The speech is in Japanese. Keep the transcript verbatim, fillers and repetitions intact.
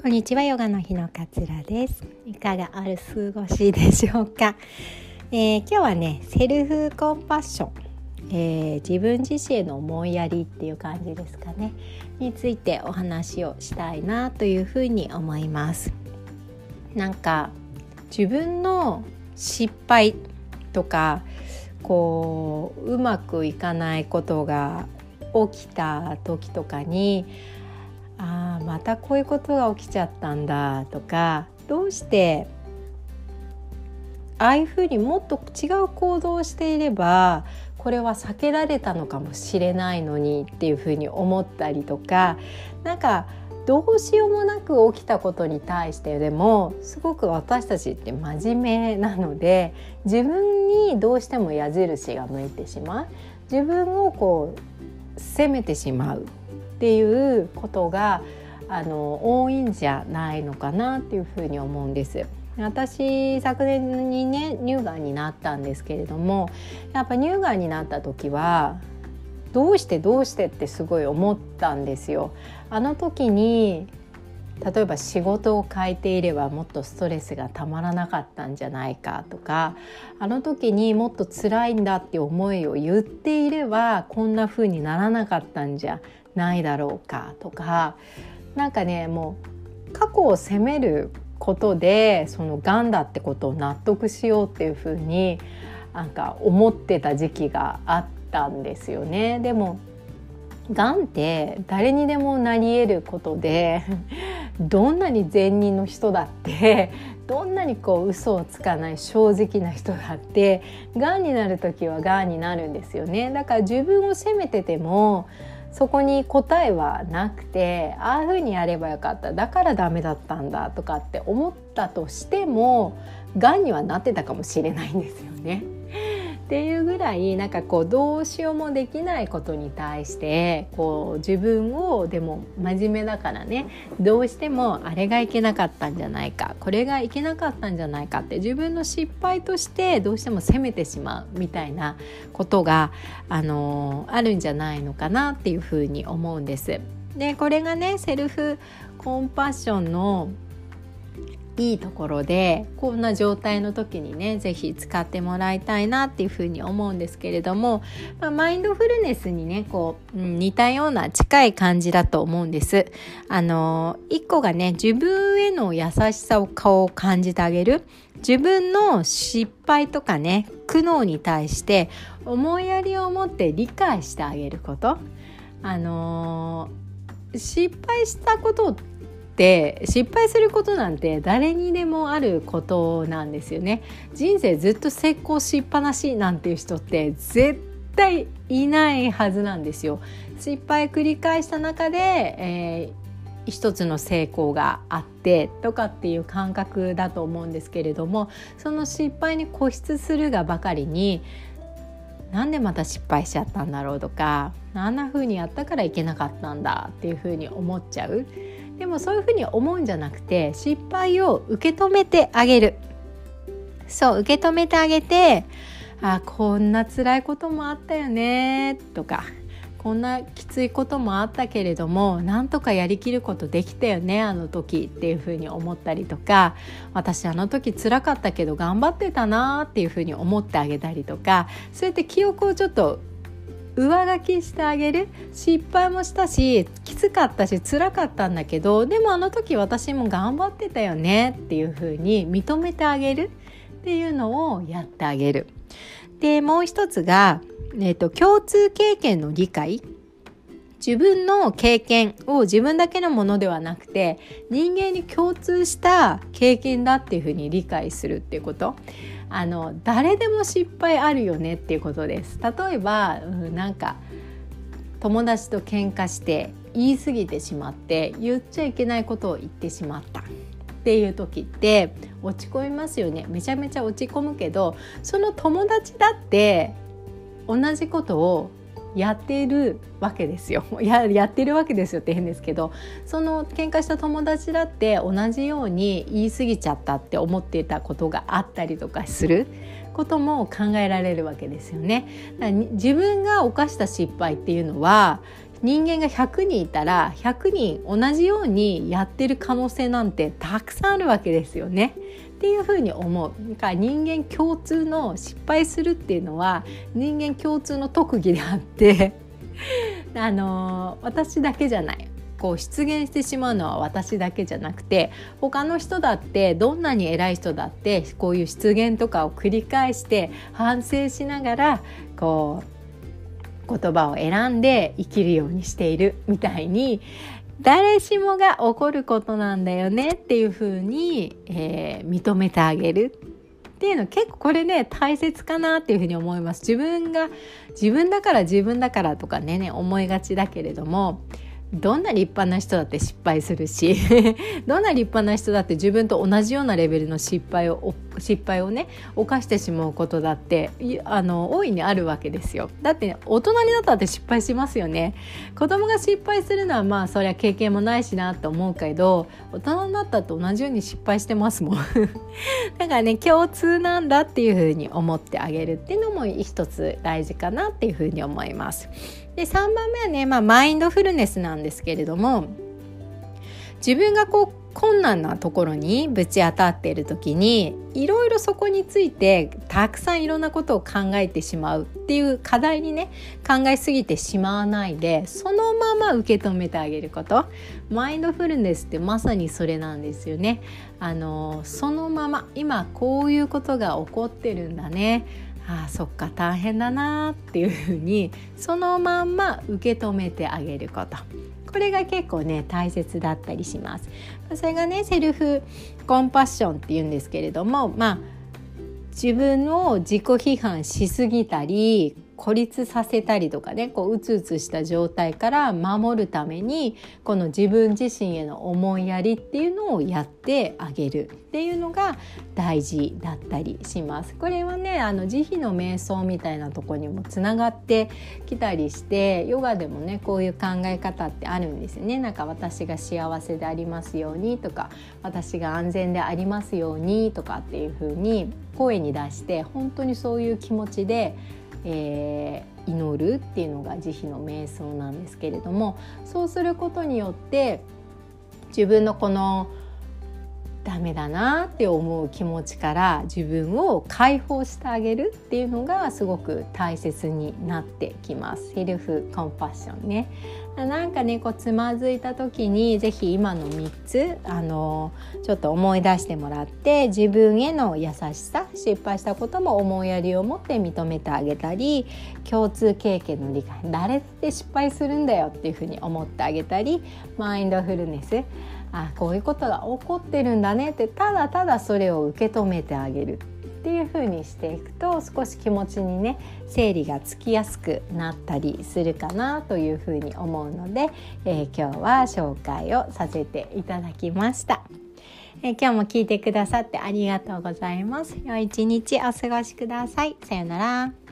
こんにちは、ヨガの日のかつらです。いかがお過ごしでしょうか、えー、今日はね、セルフコンパッション、えー、自分自身への思いやりっていう感じですかねについてお話をしたいなというふうに思います。なんか自分の失敗とかこう、うまくいかないことが起きた時とかに、ああまたこういうことが起きちゃったんだとか、どうしてああいうふうにもっと違う行動をしていればこれは避けられたのかもしれないのにっていうふうに思ったりとか、なんかどうしようもなく起きたことに対してでもすごく私たちって真面目なので、自分にどうしても矢印が向いてしまう、自分をこう責めてしまうっていうことがあの多いんじゃないのかなっていうふうに思うんです。私昨年にね、乳がんになったんですけれども、やっぱ乳がんになった時はどうしてどうしてってすごい思ったんですよ。あの時に例えば仕事を変えていればもっとストレスがたまらなかったんじゃないかとか、あの時にもっと辛いんだって思いを言っていればこんな風にならなかったんじゃないだろうかとか、なんかね、もう過去を責めることでそのがんだってことを納得しようっていう風になんか思ってた時期があってたんですよね。でもがんって誰にでもなり得ることで、どんなに善人の人だって、どんなにこう嘘をつかない正直な人だってがんになるときはがんになるんですよね。だから自分を責めててもそこに答えはなくて、ああいうふうにやればよかった、だからダメだったんだとかって思ったとしてもがんにはなってたかもしれないんですよねっていうぐらい、なんかこうどうしようもできないことに対してこう自分を、でも真面目だからね、どうしてもあれがいけなかったんじゃないか、これがいけなかったんじゃないかって自分の失敗としてどうしても責めてしまうみたいなことが、あのー、あるんじゃないのかなっていうふうに思うんです。でこれがね、セルフコンパッションのいいところで、こんな状態の時にね、ぜひ使ってもらいたいなっていうふうに思うんですけれども、まあ、マインドフルネスにねこう、うん、似たような近い感じだと思うんです。あの一個がね、自分への優しさを顔を感じてあげる、自分の失敗とかね、苦悩に対して思いやりを持って理解してあげること。あの失敗したことってで失敗することなんて誰にでもあることなんですよね。人生ずっと成功しっぱなしなんていう人って絶対いないはずなんですよ。失敗繰り返した中で、えー、一つの成功があってとかっていう感覚だと思うんですけれども、その失敗に固執するがばかりに、なんでまた失敗しちゃったんだろうとか、あんな風にやったからいけなかったんだっていう風に思っちゃう。でもそういうふうに思うんじゃなくて、失敗を受け止めてあげる。そう、受け止めてあげて、あ、こんな辛いこともあったよねとか、こんなきついこともあったけれどもなんとかやりきることできたよねあの時っていうふうに思ったりとか、私あの時辛かったけど頑張ってたなっていうふうに思ってあげたりとか、そうやって記憶をちょっと上書きしてあげる。失敗もしたし、きつかったし辛かったんだけど、でもあの時私も頑張ってたよねっていう風に認めてあげるっていうのをやってあげる。でもう一つが、えーと、共通経験の理解。自分の経験を自分だけのものではなくて、人間に共通した経験だっていう風に理解するっていうこと。あの誰でも失敗あるよねっていうことです。例えば、うん、なんか友達と喧嘩して言い過ぎてしまって、言っちゃいけないことを言ってしまったっていう時って落ち込みますよね。めちゃめちゃ落ち込むけど、その友達だって同じことをやってるわけですよ。や、やってるわけですよって変ですけど、その喧嘩した友達だって同じように言い過ぎちゃったって思っていたことがあったりとかすることも考えられるわけですよね。だから自分が犯した失敗っていうのは人間がひゃくにんいたらひゃくにん同じようにやってる可能性なんてたくさんあるわけですよねっていうふうに思う。だから人間共通の失敗するっていうのは人間共通の特技であってあのー、私だけじゃない、こう出現してしまうのは私だけじゃなくて他の人だって、どんなに偉い人だってこういう出現とかを繰り返して反省しながらこう言葉を選んで生きるようにしているみたいに、誰しもが起こることなんだよねっていうふうに、えー、認めてあげるっていうの、結構これね大切かなっていうふうに思います。自分が自分だから自分だからとかね、ね思いがちだけれども、どんな立派な人だって失敗するしどんな立派な人だって自分と同じようなレベルの失敗を失敗をね犯してしまうことだってあの大いにあるわけですよ。だって、ね、大人になったって失敗しますよね。子供が失敗するのはまあそりゃ経験もないしなと思うけど、大人になったと同じように失敗してますもんだからね、共通なんだっていうふうに思ってあげるっていうのも一つ大事かなっていうふうに思います。でさんばんめはね、まあ、マインドフルネスなんですけれども、自分がこう困難なところにぶち当たっている時にいろいろそこについてたくさんいろんなことを考えてしまうっていう課題にね考えすぎてしまわないで、そのまま受け止めてあげること。マインドフルネスってまさにそれなんですよね。あのそのまま今こういうことが起こってるんだね、ああそっか大変だなっていうふうにそのまんま受け止めてあげること、これが結構ね大切だったりします。それがねセルフコンパッションっていうんですけれども、まあ自分を自己批判しすぎたり孤立させたりとかね、こううつうつした状態から守るためにこの自分自身への思いやりっていうのをやってあげるっていうのが大事だったりします。これはねあの慈悲の瞑想みたいなとこにもつながってきたりして、ヨガでもねこういう考え方ってあるんですよね。なんか私が幸せでありますようにとか、私が安全でありますようにとかっていう風に声に出して本当にそういう気持ちでえー、祈るっていうのが慈悲の瞑想なんですけれども、そうすることによって自分のこのダメだなって思う気持ちから自分を解放してあげるっていうのがすごく大切になってきます。セルフコンパッションね。なんかねこうつまずいた時にぜひ今のみっつあのちょっと思い出してもらって、自分への優しさ、失敗したことも思いやりを持って認めてあげたり、共通経験の理解、誰だって失敗するんだよっていうふうに思ってあげたり、マインドフルネス、あこういうことが起こってるんだねって、ただただそれを受け止めてあげるっていう風にしていくと、少し気持ちにね整理がつきやすくなったりするかなという風に思うので、えー、今日は紹介をさせていただきました。えー、今日も聞いてくださってありがとうございます。良い一日お過ごしください。さよなら。